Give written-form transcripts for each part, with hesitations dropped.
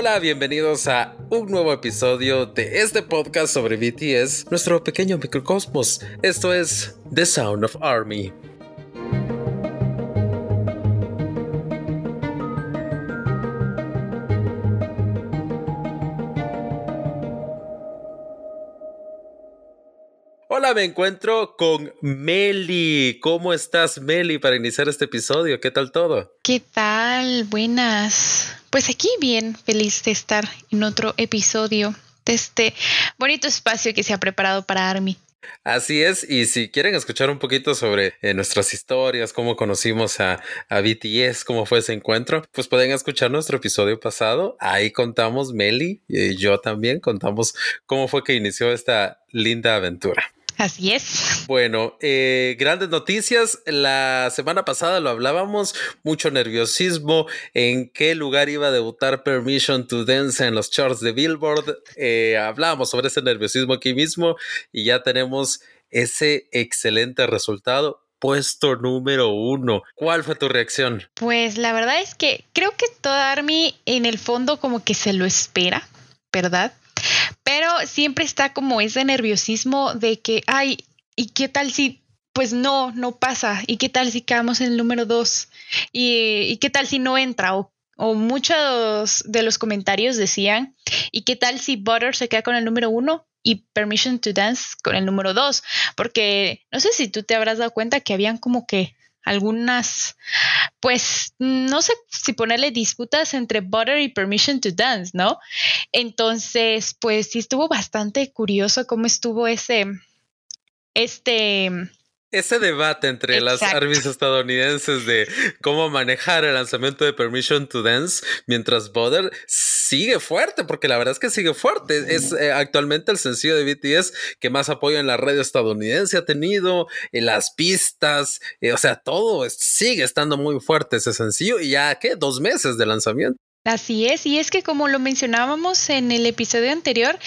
Hola, bienvenidos a un nuevo episodio de este podcast sobre BTS, nuestro pequeño microcosmos. Esto es The Sound of ARMY. Hola, me encuentro con Meli. ¿Cómo estás, Meli, para iniciar este episodio? ¿Qué tal todo? ¿Qué tal? Buenas. Pues aquí bien, feliz de estar en otro episodio de este bonito espacio que se ha preparado para ARMY. Así es, y si quieren escuchar un poquito sobre nuestras historias, cómo conocimos a BTS, cómo fue ese encuentro, pues pueden escuchar nuestro episodio pasado. Ahí contamos, Meli y yo también, contamos cómo fue que inició esta linda aventura. Así es. Bueno, grandes noticias. La semana pasada lo hablábamos, mucho nerviosismo. ¿En qué lugar iba a debutar Permission to Dance en los charts de Billboard? Hablábamos sobre ese nerviosismo aquí mismo y ya tenemos ese excelente resultado. Puesto número 1. ¿Cuál fue tu reacción? Pues la verdad es que creo que toda ARMY en el fondo como que se lo espera, ¿verdad? Pero siempre está como ese nerviosismo de que, ay, ¿y qué tal si pues no pasa? ¿Y qué tal si quedamos en el número 2? ¿Y qué tal si no entra? O muchos de los comentarios decían, ¿y qué tal si Butter se queda con el número 1 y Permission to Dance con el número 2? Porque no sé si tú te habrás dado cuenta que habían como que algunas, pues no sé si ponerle disputas entre Butter y Permission to Dance, ¿no? Entonces, pues sí estuvo bastante curioso cómo estuvo ese debate entre Exacto. las ARMYs estadounidenses de cómo manejar el lanzamiento de Permission to Dance, mientras Butter sigue fuerte, porque la verdad es que sigue fuerte. Es actualmente el sencillo de BTS que más apoyo en la radio estadounidense ha tenido, las pistas, o sea, todo sigue estando muy fuerte ese sencillo. Y ya, ¿qué? 2 meses de lanzamiento. Así es, y es que como lo mencionábamos en el episodio anterior,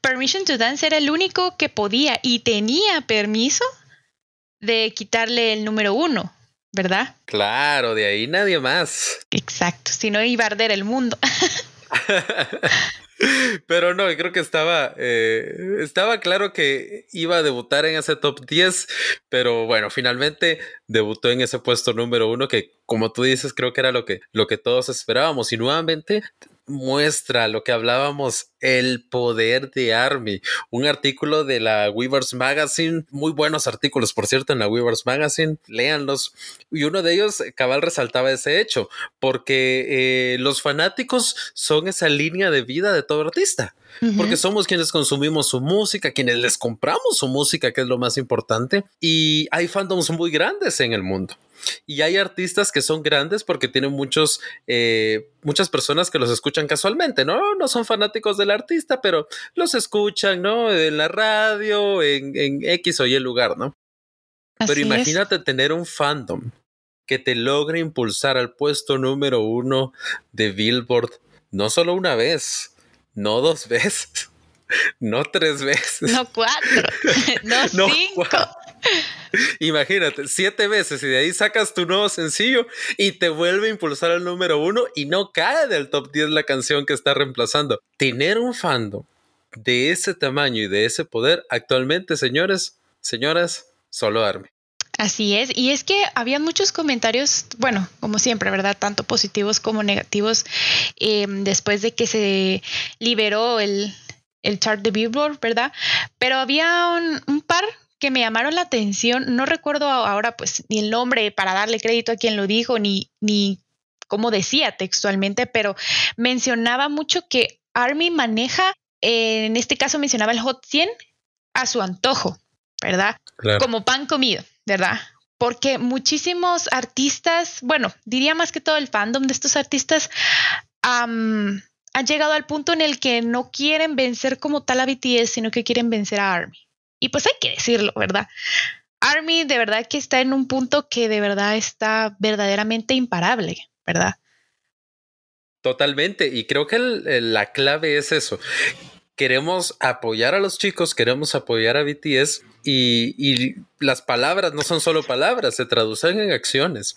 Permission to Dance era el único que podía y tenía permiso de quitarle el número 1, ¿verdad? Claro, de ahí nadie más. Exacto, si no iba a arder el mundo. Pero no, creo que estaba claro que iba a debutar en ese top 10, pero bueno, finalmente debutó en ese puesto número 1 que, como tú dices, creo que era lo que todos esperábamos. Y nuevamente muestra lo que hablábamos, el poder de ARMY. Un artículo de la Weverse Magazine, muy buenos artículos, por cierto, en la Weverse Magazine, léanlos. Y uno de ellos, cabal, resaltaba ese hecho, porque los fanáticos son esa línea de vida de todo artista, porque somos quienes consumimos su música, quienes les compramos su música, que es lo más importante. Y hay fandoms muy grandes en el mundo. Y hay artistas que son grandes porque tienen muchas personas que los escuchan casualmente, ¿no? No son fanáticos del artista, pero los escuchan, ¿no? En la radio, en X o Y lugar, ¿no? Así pero imagínate tener un fandom que te logre impulsar al puesto número 1 de Billboard, no solo una vez, no 2 veces, no 3 veces. No 4, no 5. Imagínate, 7 veces, y de ahí sacas tu nuevo sencillo y te vuelve a impulsar al número 1 y no cae del top 10 la canción que está reemplazando. Tener un fandom de ese tamaño y de ese poder actualmente, señores, señoras, solo ARMY. Así es, y es que había muchos comentarios, bueno, como siempre, ¿verdad? Tanto positivos como negativos, después de que se liberó el chart de Billboard, ¿verdad? Pero había un par que me llamaron la atención. No recuerdo ahora pues ni el nombre para darle crédito a quien lo dijo, ni cómo decía textualmente, pero mencionaba mucho que ARMY maneja, en este caso mencionaba el Hot 100 a su antojo, ¿verdad? Claro. Como pan comido, ¿verdad? Porque muchísimos artistas, bueno, diría más que todo el fandom de estos artistas, han llegado al punto en el que no quieren vencer como tal a BTS, sino que quieren vencer a ARMY. Y pues hay que decirlo, ¿verdad? ARMY de verdad que está en un punto que de verdad está verdaderamente imparable, ¿verdad? Totalmente. Y creo que la clave es eso. Queremos apoyar a los chicos, queremos apoyar a BTS y las palabras no son solo palabras, se traducen en acciones.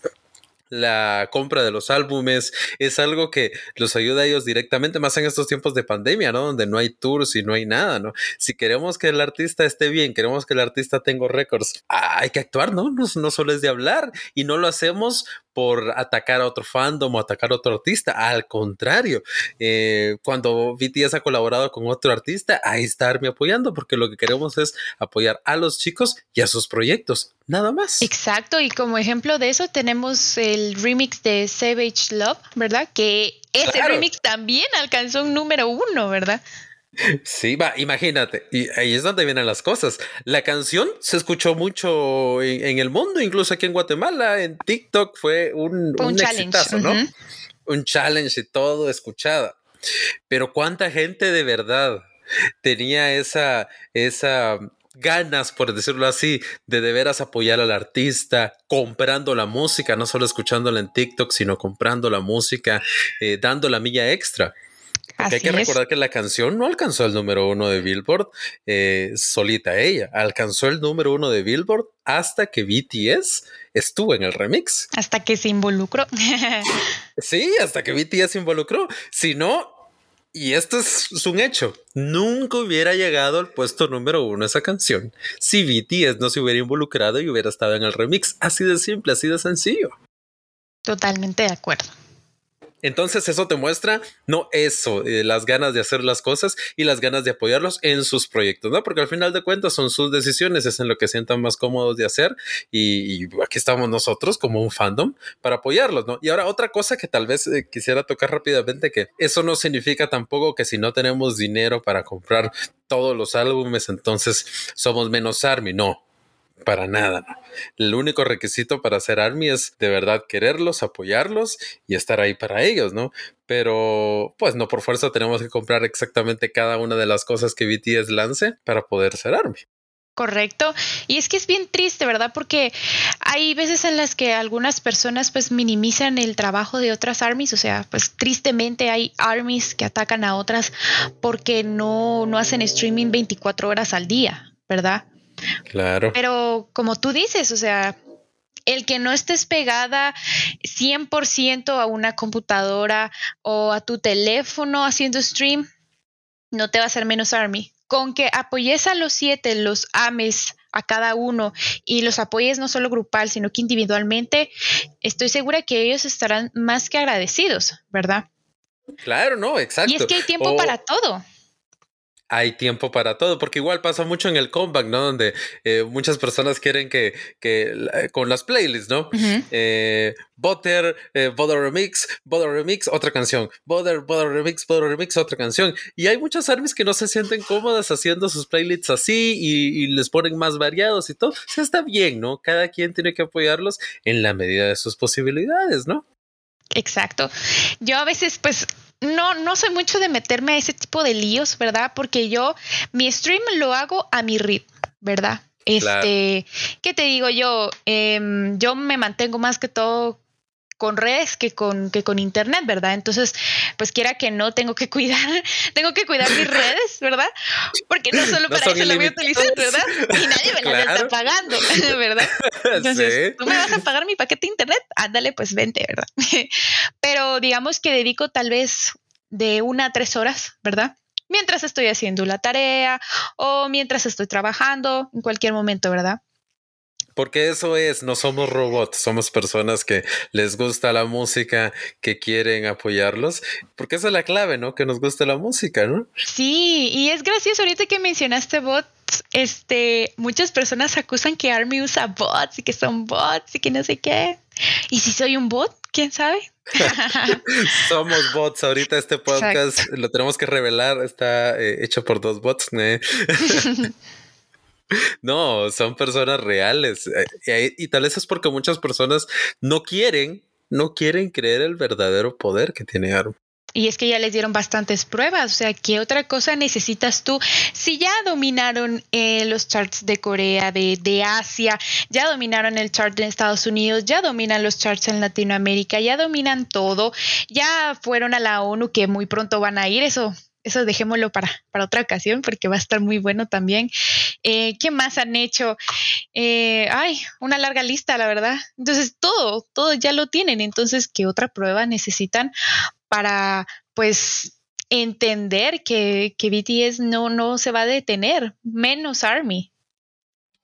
la compra de los álbumes, es algo que los ayuda a ellos directamente, más en estos tiempos de pandemia, ¿no? Donde no hay tours y no hay nada, ¿no? Si queremos que el artista esté bien, queremos que el artista tenga récords, hay que actuar, ¿no? No solo es de hablar, y no lo hacemos por atacar a otro fandom o atacar a otro artista, al contrario, cuando BTS ha colaborado con otro artista, ahí estarme apoyando, porque lo que queremos es apoyar a los chicos y a sus proyectos, nada más. Exacto, y como ejemplo de eso tenemos el remix de Savage Love, ¿verdad? Que ese remix también alcanzó un número 1, ¿verdad? Sí, va, imagínate, y ahí es donde vienen las cosas. La canción se escuchó mucho en el mundo, incluso aquí en Guatemala, en TikTok fue un exitazo, ¿no? Uh-huh. Un challenge y todo, escuchada. Pero cuánta gente de verdad tenía esa ganas, por decirlo así, de veras apoyar al artista, comprando la música, no solo escuchándola en TikTok, sino comprando la música, dando la milla extra. Porque hay que recordar que la canción no alcanzó el número 1 de Billboard solita ella, alcanzó el número 1 de Billboard hasta que BTS estuvo en el remix. Hasta que se involucró. Sí, hasta que BTS se involucró. Si no, y esto es un hecho, nunca hubiera llegado al puesto número 1 esa canción si BTS no se hubiera involucrado y hubiera estado en el remix. Así de simple, así de sencillo. Totalmente de acuerdo. Entonces eso te muestra, no eso, las ganas de hacer las cosas y las ganas de apoyarlos en sus proyectos, ¿no? Porque al final de cuentas son sus decisiones, es en lo que sientan más cómodos de hacer y aquí estamos nosotros como un fandom para apoyarlos, ¿no? Y ahora otra cosa que tal vez quisiera tocar rápidamente, que eso no significa tampoco que si no tenemos dinero para comprar todos los álbumes, entonces somos menos ARMY, no. Para nada. El único requisito para ser ARMY es de verdad quererlos, apoyarlos y estar ahí para ellos, ¿no? Pero pues no por fuerza tenemos que comprar exactamente cada una de las cosas que BTS lance para poder ser ARMY. Correcto. Y es que es bien triste, ¿verdad? Porque hay veces en las que algunas personas pues minimizan el trabajo de otras ARMYs. O sea, pues tristemente hay ARMYs que atacan a otras porque no hacen streaming 24 horas al día, ¿verdad? Claro. Pero como tú dices, o sea, el que no estés pegada 100% a una computadora o a tu teléfono haciendo stream, no te va a hacer menos ARMY. Con que apoyes a los 7, los ames a cada uno y los apoyes no solo grupal, sino que individualmente, estoy segura que ellos estarán más que agradecidos, ¿verdad? Claro, no, exacto. Y es que hay tiempo para todo. Hay tiempo para todo, porque igual pasa mucho en el comeback, ¿no? Donde muchas personas quieren que con las playlists, ¿no? Uh-huh. Butter Remix, otra canción. Butter Remix, otra canción. Y hay muchas ARMYs que no se sienten cómodas haciendo sus playlists así y les ponen más variados y todo. O sea, está bien, ¿no? Cada quien tiene que apoyarlos en la medida de sus posibilidades, ¿no? Exacto. Yo a veces, pues... No soy mucho de meterme a ese tipo de líos, ¿verdad? Porque yo, mi stream lo hago a mi ritmo, ¿verdad? Claro. ¿Qué te digo yo? Yo me mantengo más que todo con redes que con internet, ¿verdad? Entonces, pues quiera que no, tengo que cuidar mis redes, ¿verdad? Porque no solo para eso lo voy a utilizar, ¿verdad? Y nadie me las está pagando, ¿verdad? Entonces, sí. Tú me vas a pagar mi paquete de internet, ándale, pues vente, ¿verdad? Pero digamos que dedico tal vez de 1 a 3 horas, ¿verdad? Mientras estoy haciendo la tarea o mientras estoy trabajando, en cualquier momento, ¿verdad? Porque eso es, no somos robots, somos personas que les gusta la música, que quieren apoyarlos, porque esa es la clave, ¿no? Que nos gusta la música, ¿no? Sí, y es gracioso ahorita que mencionaste bots, muchas personas acusan que ARMY usa bots y que son bots y que no sé qué. ¿Y si soy un bot? ¿Quién sabe? Somos bots. Ahorita este podcast, exacto, lo tenemos que revelar, está hecho por 2 bots, ¿no? No, son personas reales y tal vez es porque muchas personas no quieren creer el verdadero poder que tiene ARMY. Y es que ya les dieron bastantes pruebas, o sea, ¿qué otra cosa necesitas tú? Si ya dominaron los charts de Corea, de Asia, ya dominaron el chart en Estados Unidos, ya dominan los charts en Latinoamérica, ya dominan todo, ya fueron a la ONU, que muy pronto van a ir, eso eso dejémoslo para otra ocasión porque va a estar muy bueno también. ¿Qué más han hecho? Una larga lista, la verdad. Entonces todo ya lo tienen. Entonces, ¿qué otra prueba necesitan para, pues, entender que BTS no se va a detener, menos ARMY?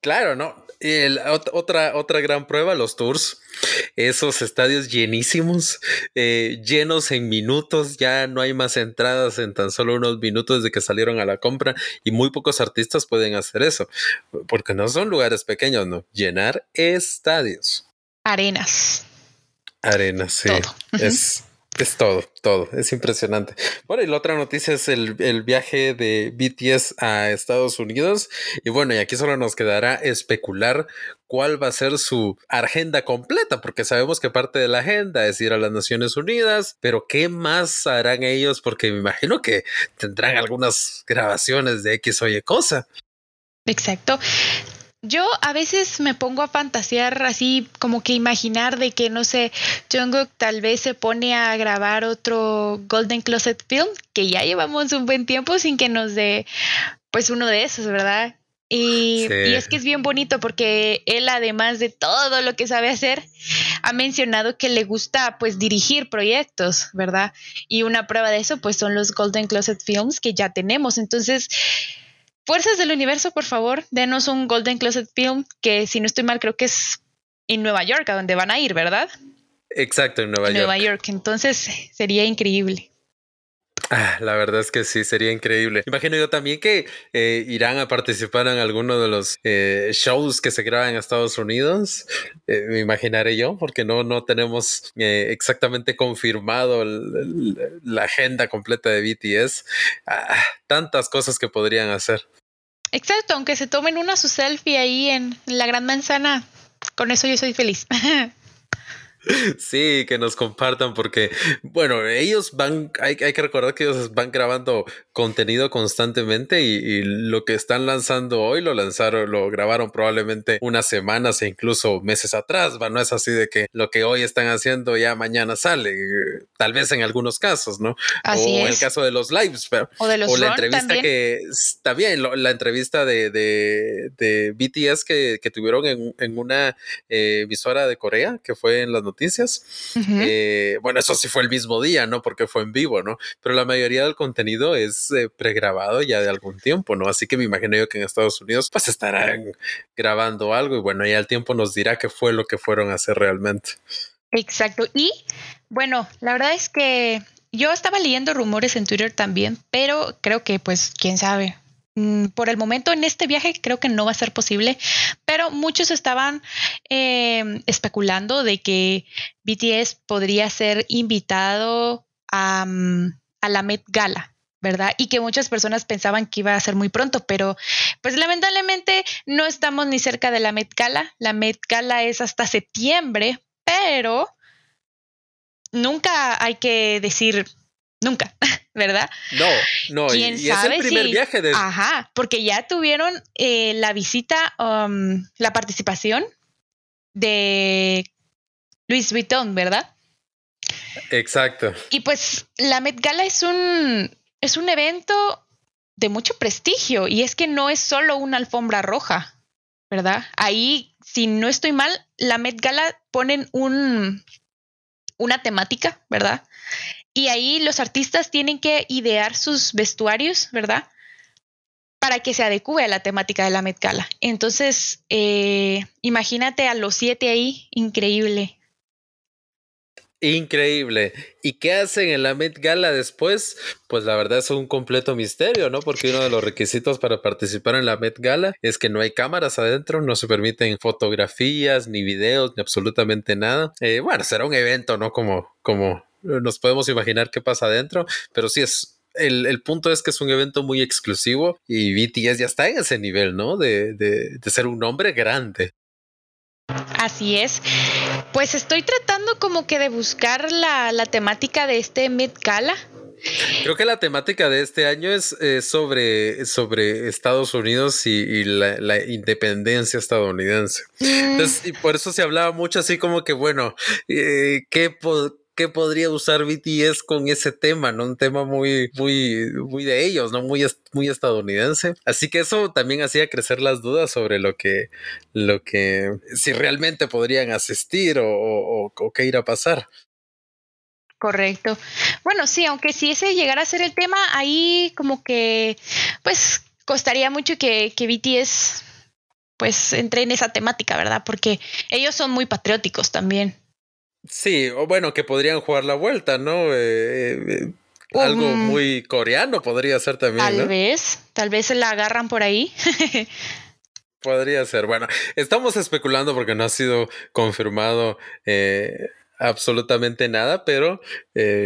Claro, ¿no? Otra gran prueba, los tours. Esos estadios llenísimos, llenos en minutos. Ya no hay más entradas en tan solo unos minutos desde que salieron a la compra. Y muy pocos artistas pueden hacer eso, porque no son lugares pequeños, ¿no? Llenar estadios. Arenas, sí. Todo. Es todo, es impresionante. Bueno, y la otra noticia es el viaje de BTS a Estados Unidos. Y bueno, y aquí solo nos quedará especular cuál va a ser su agenda completa, porque sabemos que parte de la agenda es ir a las Naciones Unidas, pero ¿qué más harán ellos? Porque me imagino que tendrán algunas grabaciones de X o Y cosa. Exacto. Yo a veces me pongo a fantasear así, como que imaginar de que, no sé, Jungkook tal vez se pone a grabar otro Golden Closet Film, que ya llevamos un buen tiempo sin que nos dé, pues, uno de esos, ¿verdad? Y es que es bien bonito porque él, además de todo lo que sabe hacer, ha mencionado que le gusta, pues, dirigir proyectos, ¿verdad? Y una prueba de eso, pues, son los Golden Closet Films que ya tenemos. Entonces, fuerzas del universo, por favor, denos un Golden Closet Film, que si no estoy mal, creo que es en Nueva York, a donde van a ir, ¿verdad? Exacto, en Nueva York, entonces sería increíble. La verdad es que sí, sería increíble. Imagino yo también que irán a participar en alguno de los shows que se graban en Estados Unidos. Me imaginaré yo, porque no tenemos exactamente confirmado la agenda completa de BTS. Tantas cosas que podrían hacer. Exacto, aunque se tomen su selfie ahí en la Gran Manzana, con eso yo soy feliz. Sí, que nos compartan porque, bueno, ellos van, hay que recordar que ellos van grabando contenido constantemente y lo que están lanzando hoy lo grabaron probablemente unas semanas e incluso meses atrás, ¿va? No es así de que lo que hoy están haciendo ya mañana sale, tal vez en algunos casos, ¿no? Así o es. El caso de los lives, pero, o de los o la entrevista también. Que está bien, la entrevista de BTS que tuvieron en una emisora de Corea, que fue en las noticias. Uh-huh. Bueno, eso sí fue el mismo día, ¿no? Porque fue en vivo, ¿no? Pero la mayoría del contenido es pregrabado ya de algún tiempo, ¿no? Así que me imagino yo que en Estados Unidos pues estarán grabando algo y bueno, ya el tiempo nos dirá qué fue lo que fueron a hacer realmente. Exacto. Y bueno, la verdad es que yo estaba leyendo rumores en Twitter también, pero creo que pues quién sabe. Por el momento en este viaje creo que no va a ser posible, pero muchos estaban especulando de que BTS podría ser invitado a la Met Gala, ¿verdad? Y que muchas personas pensaban que iba a ser muy pronto, pero pues lamentablemente no estamos ni cerca de la Met Gala. La Met Gala es hasta septiembre, pero nunca hay que decir nunca, ¿verdad? No, ¿quién sabe? Es el primer viaje de... Ajá, porque ya tuvieron la visita, la participación de Louis Vuitton, ¿verdad? Exacto. Y pues la Met Gala es un evento de mucho prestigio y es que no es solo una alfombra roja, ¿verdad? Ahí, si no estoy mal, la Met Gala ponen una temática, ¿verdad? Y ahí los artistas tienen que idear sus vestuarios, ¿verdad? Para que se adecue a la temática de la Met Gala. Entonces, imagínate a los 7 ahí, increíble. Increíble. ¿Y qué hacen en la Met Gala después? Pues la verdad es un completo misterio, ¿no? Porque uno de los requisitos para participar en la Met Gala es que no hay cámaras adentro, no se permiten fotografías, ni videos, ni absolutamente nada. Bueno, será un evento, ¿no? Como nos podemos imaginar qué pasa adentro, pero sí es... El punto es que es un evento muy exclusivo y BTS ya está en ese nivel, ¿no? De ser un hombre grande. Así es. Pues estoy tratando como que de buscar la temática de este Met Gala. Creo que la temática de este año es sobre Estados Unidos y la independencia estadounidense. Entonces, y por eso se hablaba mucho así como que, bueno, ¿qué qué podría usar BTS con ese tema, ¿no? Un tema muy de ellos, ¿no? Muy estadounidense. Así que eso también hacía crecer las dudas sobre lo que si realmente podrían asistir o qué irá a pasar. Correcto. Bueno, sí, aunque si ese llegara a ser el tema, ahí como que pues costaría mucho que BTS pues entre en esa temática, ¿verdad? Porque ellos son muy patrióticos también. Sí, o bueno, que podrían jugar la vuelta, ¿no? Algo muy coreano podría ser también, ¿no? Tal vez la agarran por ahí. Podría ser. Bueno, estamos especulando porque no ha sido confirmado absolutamente nada, pero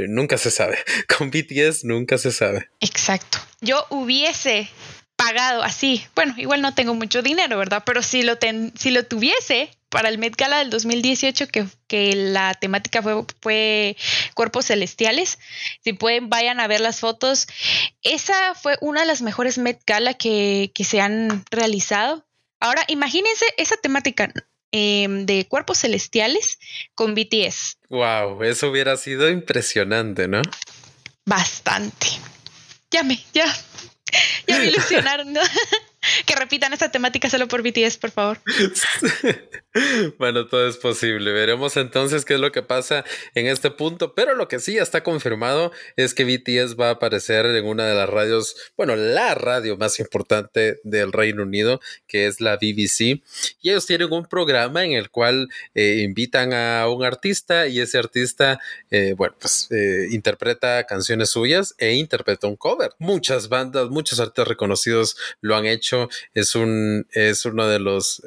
nunca se sabe. Con BTS nunca se sabe. Exacto. Yo hubiese pagado así. Bueno, igual no tengo mucho dinero, ¿verdad? Pero si lo tuviese para el Met Gala del 2018, que la temática fue cuerpos celestiales. Si pueden, vayan a ver las fotos. Esa fue una de las mejores Met Gala que se han realizado. Ahora, imagínense esa temática de cuerpos celestiales con BTS. Wow, eso hubiera sido impresionante, ¿no? Bastante. Ya me ilusionaron, ¿no? Que repitan esta temática solo por BTS, por favor. Bueno, todo es posible. Veremos entonces qué es lo que pasa en este punto. Pero lo que sí ya está confirmado es que BTS va a aparecer en una de las radios, bueno, la radio más importante del Reino Unido, que es la BBC. Y ellos tienen un programa en el cual invitan a un artista y ese artista, interpreta canciones suyas e interpreta un cover. Muchas bandas, muchos artistas reconocidos lo han hecho. Es uno de los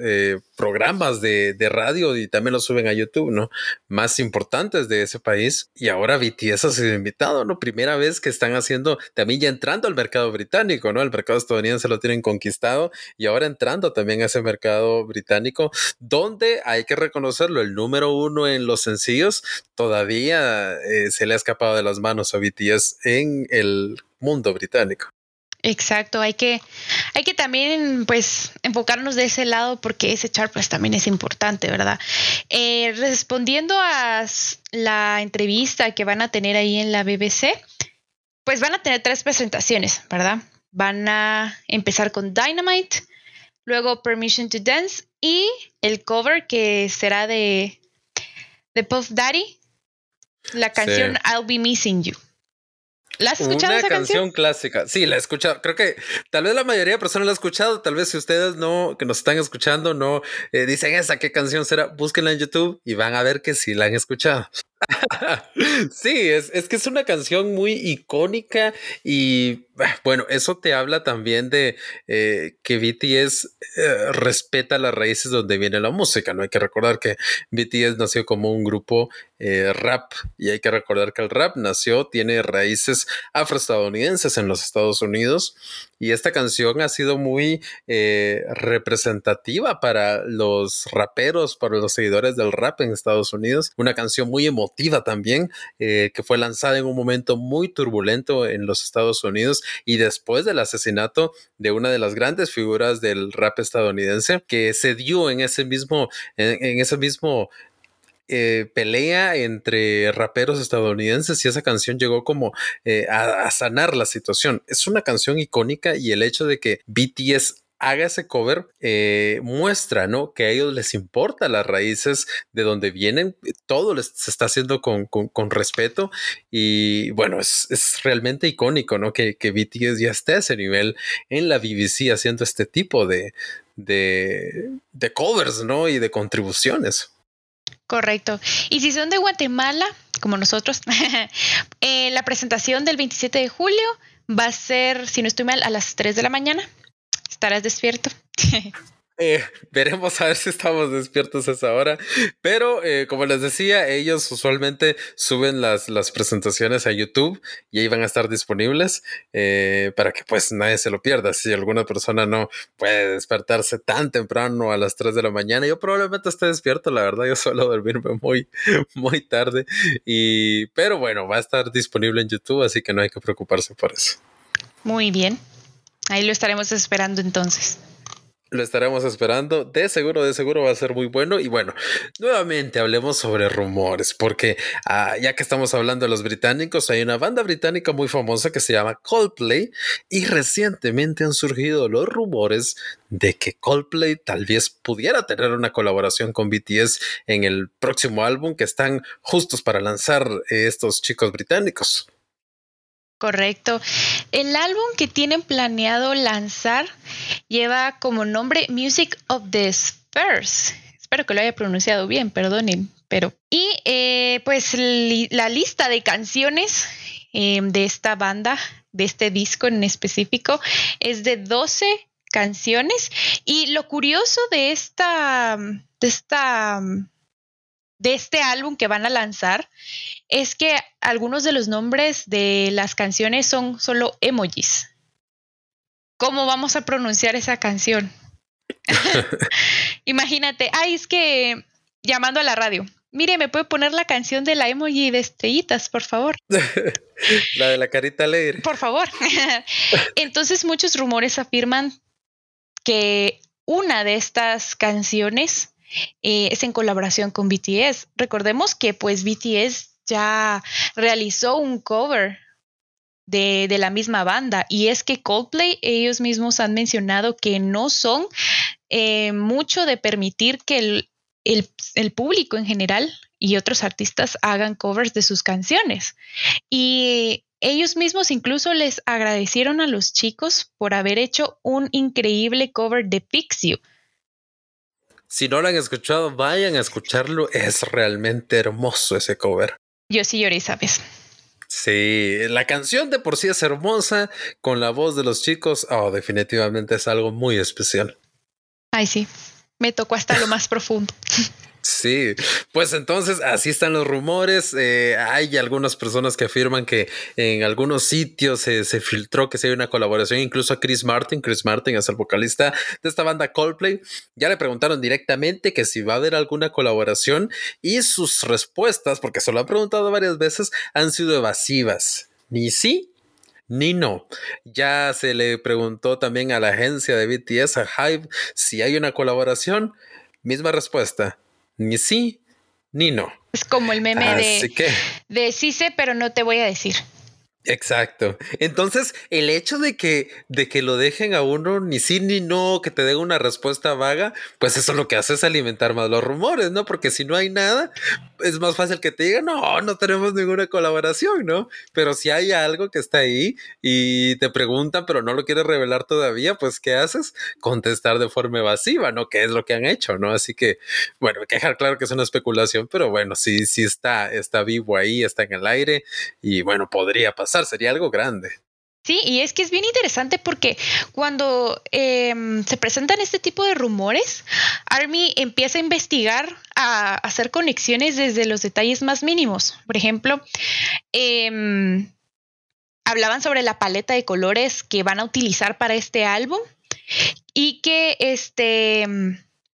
programas de radio y también lo suben a YouTube, ¿no? Más importantes de ese país. Y ahora BTS ha sido invitado, ¿no? Primera vez que están haciendo, también ya entrando al mercado británico, ¿no? El mercado estadounidense lo tienen conquistado y ahora entrando también a ese mercado británico, donde hay que reconocerlo, el número uno en los sencillos todavía se le ha escapado de las manos a BTS en el mundo británico. Exacto, hay que también pues enfocarnos de ese lado porque ese chart pues también es importante, ¿verdad? Respondiendo a la entrevista que van a tener ahí en la BBC, pues van a tener 3 presentaciones, ¿verdad? Van a empezar con Dynamite, luego Permission to Dance y el cover que será de Puff Daddy, la canción sí. I'll Be Missing You. ¿La has escuchado? Una esa canción clásica. Sí, la he escuchado. Creo que tal vez la mayoría de personas la ha escuchado. Tal vez si ustedes no, que nos están escuchando, no dicen esa qué canción será, búsquenla en YouTube y van a ver que sí la han escuchado. Sí, es que es una canción muy icónica y bueno, eso te habla también de que BTS respeta las raíces donde viene la música, ¿no? Hay que recordar que BTS nació como un grupo rap y hay que recordar que el rap tiene raíces afroestadounidenses en los Estados Unidos y esta canción ha sido muy representativa para los raperos, para los seguidores del rap en Estados Unidos, una canción muy emotiva también, que fue lanzada en un momento muy turbulento en los Estados Unidos y después del asesinato de una de las grandes figuras del rap estadounidense que se dio en ese mismo pelea entre raperos estadounidenses y esa canción llegó como a sanar la situación. Es una canción icónica y el hecho de que BTS haga ese cover, muestra, ¿no? Que a ellos les importa las raíces de donde vienen, todo se está haciendo con respeto y bueno, es realmente icónico, ¿no? Que BTS ya esté a ese nivel en la BBC haciendo este tipo de covers, ¿no? Y de contribuciones. Correcto. Y si son de Guatemala, como nosotros, la presentación del 27 de julio va a ser, si no estoy mal, a las 3 de la mañana. ¿Estarás despierto? Veremos a ver si estamos despiertos a esa hora. Pero como les decía, ellos usualmente suben las presentaciones a YouTube y ahí van a estar disponibles para que pues nadie se lo pierda. Si alguna persona no puede despertarse tan temprano a las 3 de la mañana, yo probablemente esté despierto, la verdad. Yo suelo dormirme muy tarde. Pero bueno, va a estar disponible en YouTube, así que no hay que preocuparse por eso. Muy bien. Ahí lo estaremos esperando entonces. Lo estaremos esperando. De seguro va a ser muy bueno. Y bueno, nuevamente hablemos sobre rumores, porque ya que estamos hablando de los británicos, hay una banda británica muy famosa que se llama Coldplay y recientemente han surgido los rumores de que Coldplay tal vez pudiera tener una colaboración con BTS en el próximo álbum que están justos para lanzar estos chicos británicos. Correcto. El álbum que tienen planeado lanzar lleva como nombre Music of the Spurs. Espero que lo haya pronunciado bien, perdonen. La lista de canciones de esta banda, de este disco en específico, es de 12 canciones. Y lo curioso de este álbum que van a lanzar es que algunos de los nombres de las canciones son solo emojis. ¿Cómo vamos a pronunciar esa canción? Imagínate, es que llamando a la radio. Mire, ¿me puede poner la canción de la emoji de estrellitas, por favor? La de la carita alegre. Por favor. Entonces, muchos rumores afirman que una de estas canciones es en colaboración con BTS. Recordemos que pues BTS ya realizó un cover de la misma banda, y es que Coldplay, ellos mismos han mencionado que no son mucho de permitir que el público en general y otros artistas hagan covers de sus canciones, y ellos mismos incluso les agradecieron a los chicos por haber hecho un increíble cover de Pixie. Si no lo han escuchado, vayan a escucharlo. Es realmente hermoso ese cover. Yo sí lloré, ¿sabes? Sí, la canción de por sí es hermosa. Con la voz de los chicos, definitivamente es algo muy especial. Ay, sí. Me tocó hasta lo más profundo. Sí, pues entonces así están los rumores. Hay algunas personas que afirman que en algunos sitios se filtró que se hay una colaboración. Incluso Chris Martin es el vocalista de esta banda Coldplay. Ya le preguntaron directamente que si va a haber alguna colaboración, y sus respuestas, porque se lo han preguntado varias veces, han sido evasivas. Ni sí ni no. Ya se le preguntó también a la agencia de BTS, a HYBE, si hay una colaboración. Misma respuesta. Ni sí, ni no. Es como el meme de sí sé, pero no te voy a decir. Exacto. Entonces, el hecho de que lo dejen a uno ni sí ni no, que te den una respuesta vaga, pues eso lo que hace es alimentar más los rumores, ¿no? Porque si no hay nada, es más fácil que te digan, no tenemos ninguna colaboración, ¿no? Pero si hay algo que está ahí y te preguntan, pero no lo quieres revelar todavía, pues ¿qué haces? Contestar de forma evasiva, ¿no? Que es lo que han hecho, ¿no? Así que, bueno, hay que dejar claro que es una especulación, pero bueno, sí está vivo ahí, está en el aire, y bueno, podría pasar. Sería algo grande. Sí, y es que es bien interesante porque cuando se presentan este tipo de rumores, ARMY empieza a investigar, a hacer conexiones desde los detalles más mínimos. Por ejemplo, hablaban sobre la paleta de colores que van a utilizar para este álbum y que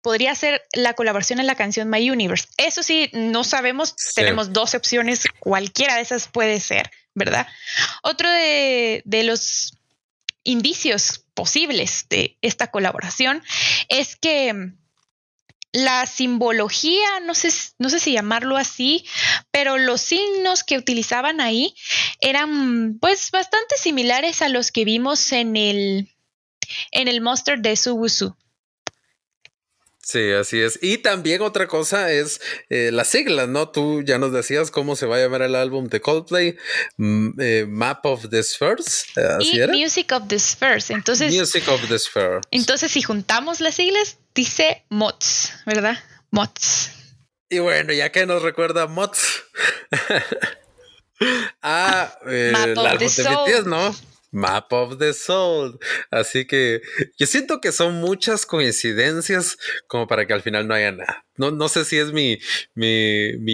podría ser la colaboración en la canción My Universe. Eso sí, no sabemos. Sí. Tenemos 12 opciones, cualquiera de esas puede ser, ¿verdad? Otro de los indicios posibles de esta colaboración es que la simbología, no sé si llamarlo así, pero los signos que utilizaban ahí eran pues bastante similares a los que vimos en el monster de Sugusu. Sí, así es. Y también otra cosa es las siglas, ¿no? Tú ya nos decías cómo se va a llamar el álbum de Coldplay, Map of the Spurs, ¿así era? Music of the Spurs. Entonces, Music of the Spurs. Entonces, si juntamos las siglas, dice MOTS, ¿verdad? MOTS. Y bueno, ya que nos recuerda MOTS el álbum de BTS, ¿no? Map of the Soul. Así que yo siento que son muchas coincidencias como para que al final no haya nada. No sé si es mi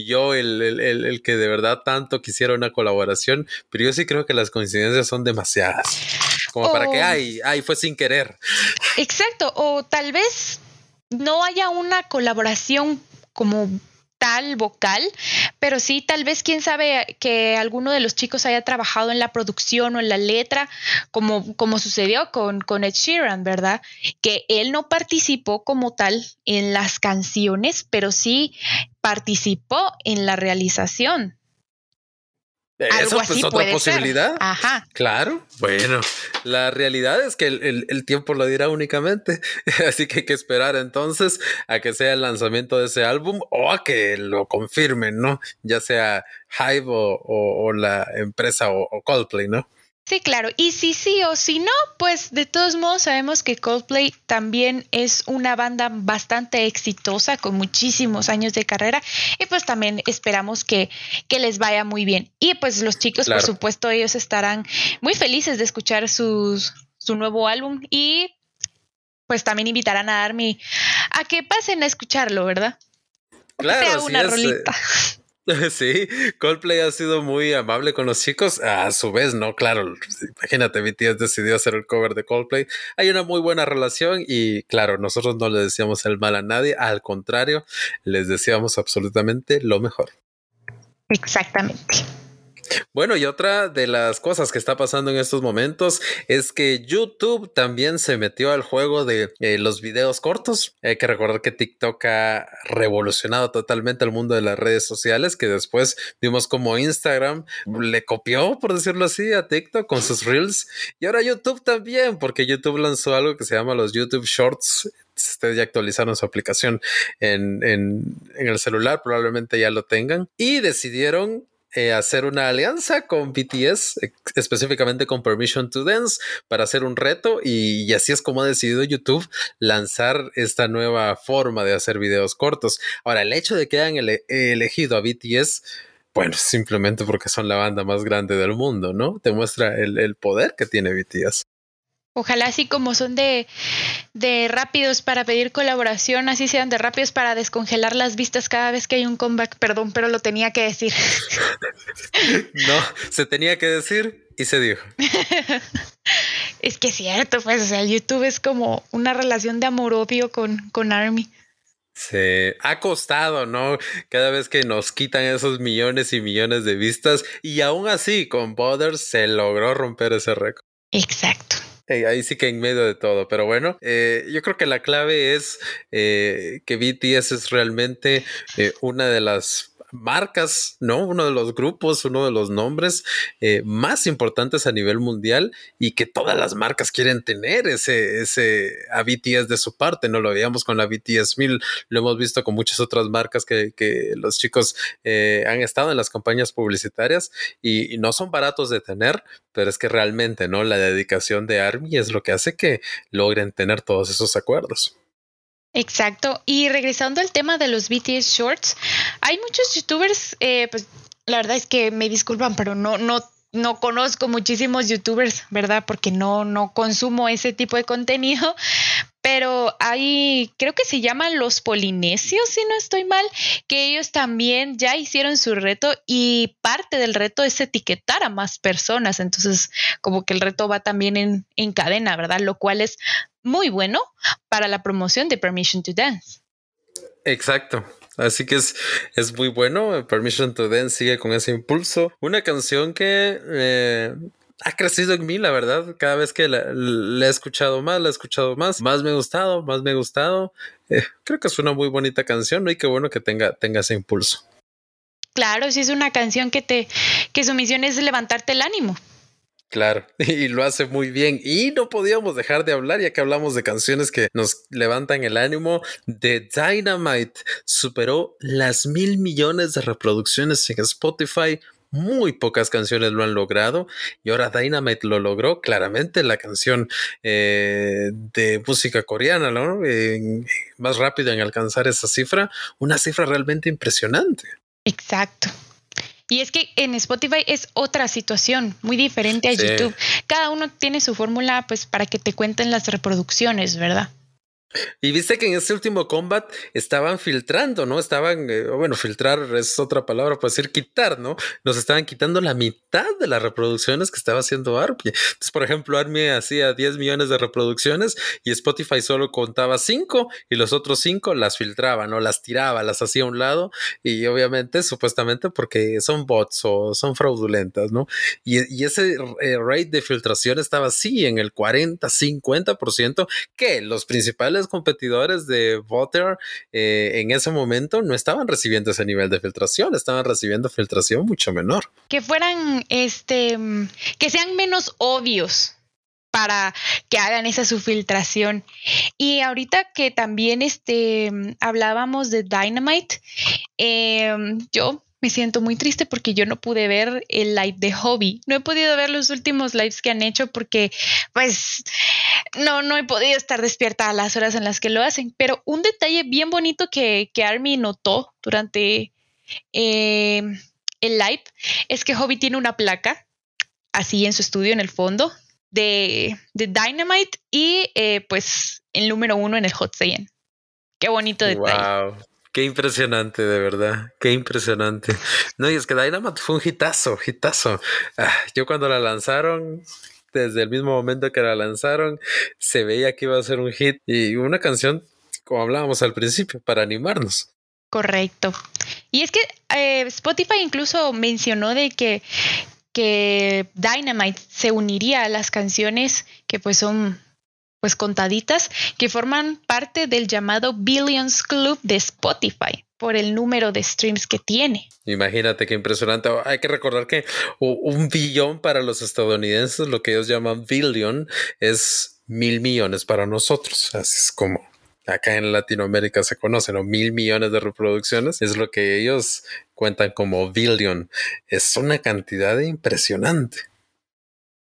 yo el que de verdad tanto quisiera una colaboración, pero yo sí creo que las coincidencias son demasiadas como para que fue sin querer. Exacto. O tal vez no haya una colaboración como tal vocal, Pero sí, tal vez, quién sabe, que alguno de los chicos haya trabajado en la producción o en la letra, como sucedió con Ed Sheeran, ¿verdad? Que él no participó como tal en las canciones, pero sí participó en la realización. Eso es pues, otra posibilidad. Ser. Ajá. Claro. Bueno, la realidad es que el tiempo lo dirá únicamente. Así que hay que esperar entonces a que sea el lanzamiento de ese álbum o a que lo confirmen, ¿no? Ya sea HYBE o la empresa o Coldplay, ¿no? Sí, claro. Y si sí o si no, pues de todos modos sabemos que Coldplay también es una banda bastante exitosa con muchísimos años de carrera y pues también esperamos que les vaya muy bien. Y pues los chicos, claro, por supuesto, ellos estarán muy felices de escuchar su nuevo álbum y pues también invitarán a Army a que pasen a escucharlo, ¿verdad? Claro, sea una rolita. Sí, Coldplay ha sido muy amable con los chicos, a su vez, ¿no? Claro, imagínate, BTS decidió hacer el cover de Coldplay. Hay una muy buena relación y claro, nosotros no le decíamos el mal a nadie, al contrario, les decíamos absolutamente lo mejor. Exactamente. Bueno, y otra de las cosas que está pasando en estos momentos es que YouTube también se metió al juego de los videos cortos. Hay que recordar que TikTok ha revolucionado totalmente el mundo de las redes sociales, que después vimos como Instagram le copió, por decirlo así, a TikTok con sus Reels. Y ahora YouTube también, porque YouTube lanzó algo que se llama los YouTube Shorts. Si ustedes ya actualizaron su aplicación en el celular, probablemente ya lo tengan. Y decidieron hacer una alianza con BTS, específicamente con Permission to Dance, para hacer un reto, y así es como ha decidido YouTube lanzar esta nueva forma de hacer videos cortos. Ahora, el hecho de que hayan elegido a BTS, bueno, simplemente porque son la banda más grande del mundo, ¿no? Te muestra el poder que tiene BTS. Ojalá así como son de rápidos para pedir colaboración, así sean de rápidos para descongelar las vistas cada vez que hay un comeback. Perdón, pero lo tenía que decir. No, se tenía que decir y se dijo. Es que es cierto, pues, o sea, YouTube es como una relación de amor-odio con ARMY. Se ha costado, ¿no? Cada vez que nos quitan esos millones y millones de vistas, y aún así con Butter se logró romper ese récord. Exacto. Ahí sí que en medio de todo, pero bueno, yo creo que la clave es que BTS es realmente una de las marcas, ¿no? Uno de los grupos, uno de los nombres más importantes a nivel mundial, y que todas las marcas quieren tener a BTS de su parte, ¿no? Lo veíamos con la BTS 1000, lo hemos visto con muchas otras marcas que los chicos han estado en las campañas publicitarias, y no son baratos de tener, pero es que realmente, ¿no? La dedicación de ARMY es lo que hace que logren tener todos esos acuerdos. Exacto. Y regresando al tema de los BTS Shorts, hay muchos youtubers, pues la verdad es que me disculpan, pero no conozco muchísimos youtubers, ¿verdad? Porque no consumo ese tipo de contenido, pero hay, creo que se llaman Los Polinesios, si no estoy mal, que ellos también ya hicieron su reto, y parte del reto es etiquetar a más personas, entonces como que el reto va también en cadena, ¿verdad? Lo cual es muy bueno para la promoción de Permission to Dance. Exacto. Así que es muy bueno. Permission to Dance sigue con ese impulso. Una canción que ha crecido en mí, la verdad. Cada vez que la he escuchado más, Más me ha gustado, creo que es una muy bonita canción, ¿no? Y qué bueno que tenga ese impulso. Claro, sí, es una canción que su misión es levantarte el ánimo. Claro, y lo hace muy bien. Y no podíamos dejar de hablar, ya que hablamos de canciones que nos levantan el ánimo, de Dynamite. Superó las 1,000,000,000 de reproducciones en Spotify. Muy pocas canciones lo han logrado, y ahora Dynamite lo logró. Claramente la canción de música coreana, ¿no? Más rápido en alcanzar esa cifra. Una cifra realmente impresionante. Exacto. Y es que en Spotify es otra situación muy diferente a YouTube. Cada uno tiene su fórmula, pues, para que te cuenten las reproducciones, ¿verdad? Y viste que en este último combat estaban filtrando, ¿no? Estaban, bueno, filtrar es otra palabra para decir quitar, ¿no? Nos estaban quitando la mitad de las reproducciones que estaba haciendo ARMY. Entonces, por ejemplo, ARMY hacía 10 millones de reproducciones y Spotify solo contaba 5 y los otros 5 las filtraban, ¿no? Las tiraba, las hacía a un lado y obviamente, supuestamente, porque son bots o son fraudulentas, ¿no? Y ese rate de filtración estaba así en el 40, 50%, que los principales competidores de Butter en ese momento no estaban recibiendo ese nivel de filtración, estaban recibiendo filtración mucho menor. Que fueran, que sean menos obvios para que hagan esa su filtración. Y ahorita que también hablábamos de Dynamite, yo me siento muy triste porque yo no pude ver el live de Hobi. No he podido ver los últimos lives que han hecho porque, pues, no he podido estar despierta a las horas en las que lo hacen. Pero un detalle bien bonito que ARMY notó durante el live es que Hobi tiene una placa así en su estudio, en el fondo, de Dynamite y, el número 1 en el Hot 100. Qué bonito detalle. Wow. Qué impresionante, de verdad. Qué impresionante. No, y es que Dynamite fue un hitazo. Yo cuando la lanzaron, desde el mismo momento que la lanzaron, se veía que iba a ser un hit y una canción, como hablábamos al principio, para animarnos. Correcto. Y es que Spotify incluso mencionó de que Dynamite se uniría a las canciones que pues son... pues contaditas, que forman parte del llamado Billions Club de Spotify por el número de streams que tiene. Imagínate qué impresionante. Hay que recordar que un billón para los estadounidenses, lo que ellos llaman billion, es 1,000 millones para nosotros. Así es como acá en Latinoamérica se conocen, ¿no? 1,000 millones de reproducciones es lo que ellos cuentan como billion. Es una cantidad impresionante.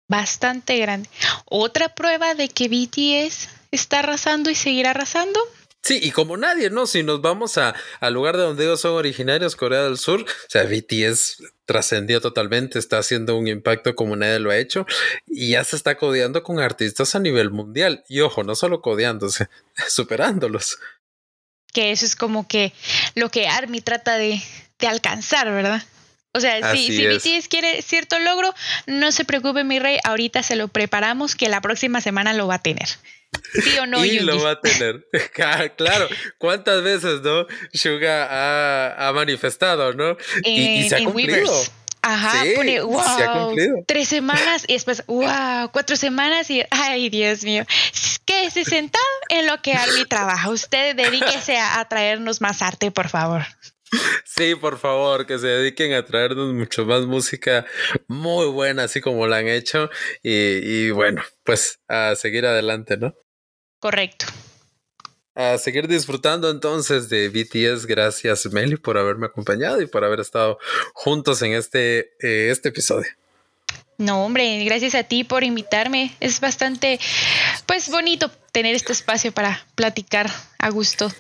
Bastante grande. ¿Otra prueba de que BTS está arrasando y seguirá arrasando? Sí, y como nadie, ¿no? Si nos vamos al lugar de donde ellos son originarios, Corea del Sur, o sea, BTS trascendió totalmente, está haciendo un impacto como nadie lo ha hecho y ya se está codeando con artistas a nivel mundial. Y ojo, no solo codeándose, superándolos. Que eso es como que lo que ARMY trata de alcanzar, ¿verdad? O sea, si BTS quiere cierto logro, no se preocupe, mi rey, ahorita se lo preparamos que la próxima semana lo va a tener. ¿Sí o no, Yungi? Lo va a tener. Claro, ¿cuántas veces, no? Suga ha manifestado, ¿no? Y se ha cumplido. Weverse. Ajá, sí, pone, wow, se ha cumplido. 3 semanas y después, wow, 4 semanas y, ay, Dios mío. Quédese sentado en lo que ARMY trabaja. Usted dedíquese a traernos más arte, por favor. Sí, por favor, que se dediquen a traernos mucho más música muy buena, así como la han hecho. Y bueno, pues a seguir adelante, ¿no? Correcto. A seguir disfrutando entonces de BTS. Gracias, Meli, por haberme acompañado y por haber estado juntos en este episodio. No, hombre, gracias a ti por invitarme. Es bastante, pues, bonito tener este espacio para platicar a gusto.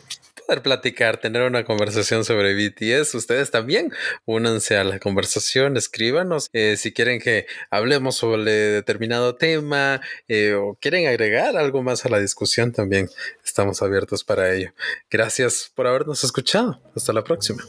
Platicar, tener una conversación sobre BTS. Ustedes también únanse a la conversación, escríbanos si quieren que hablemos sobre determinado tema o quieren agregar algo más a la discusión, también estamos abiertos para ello. Gracias por habernos escuchado. Hasta la próxima.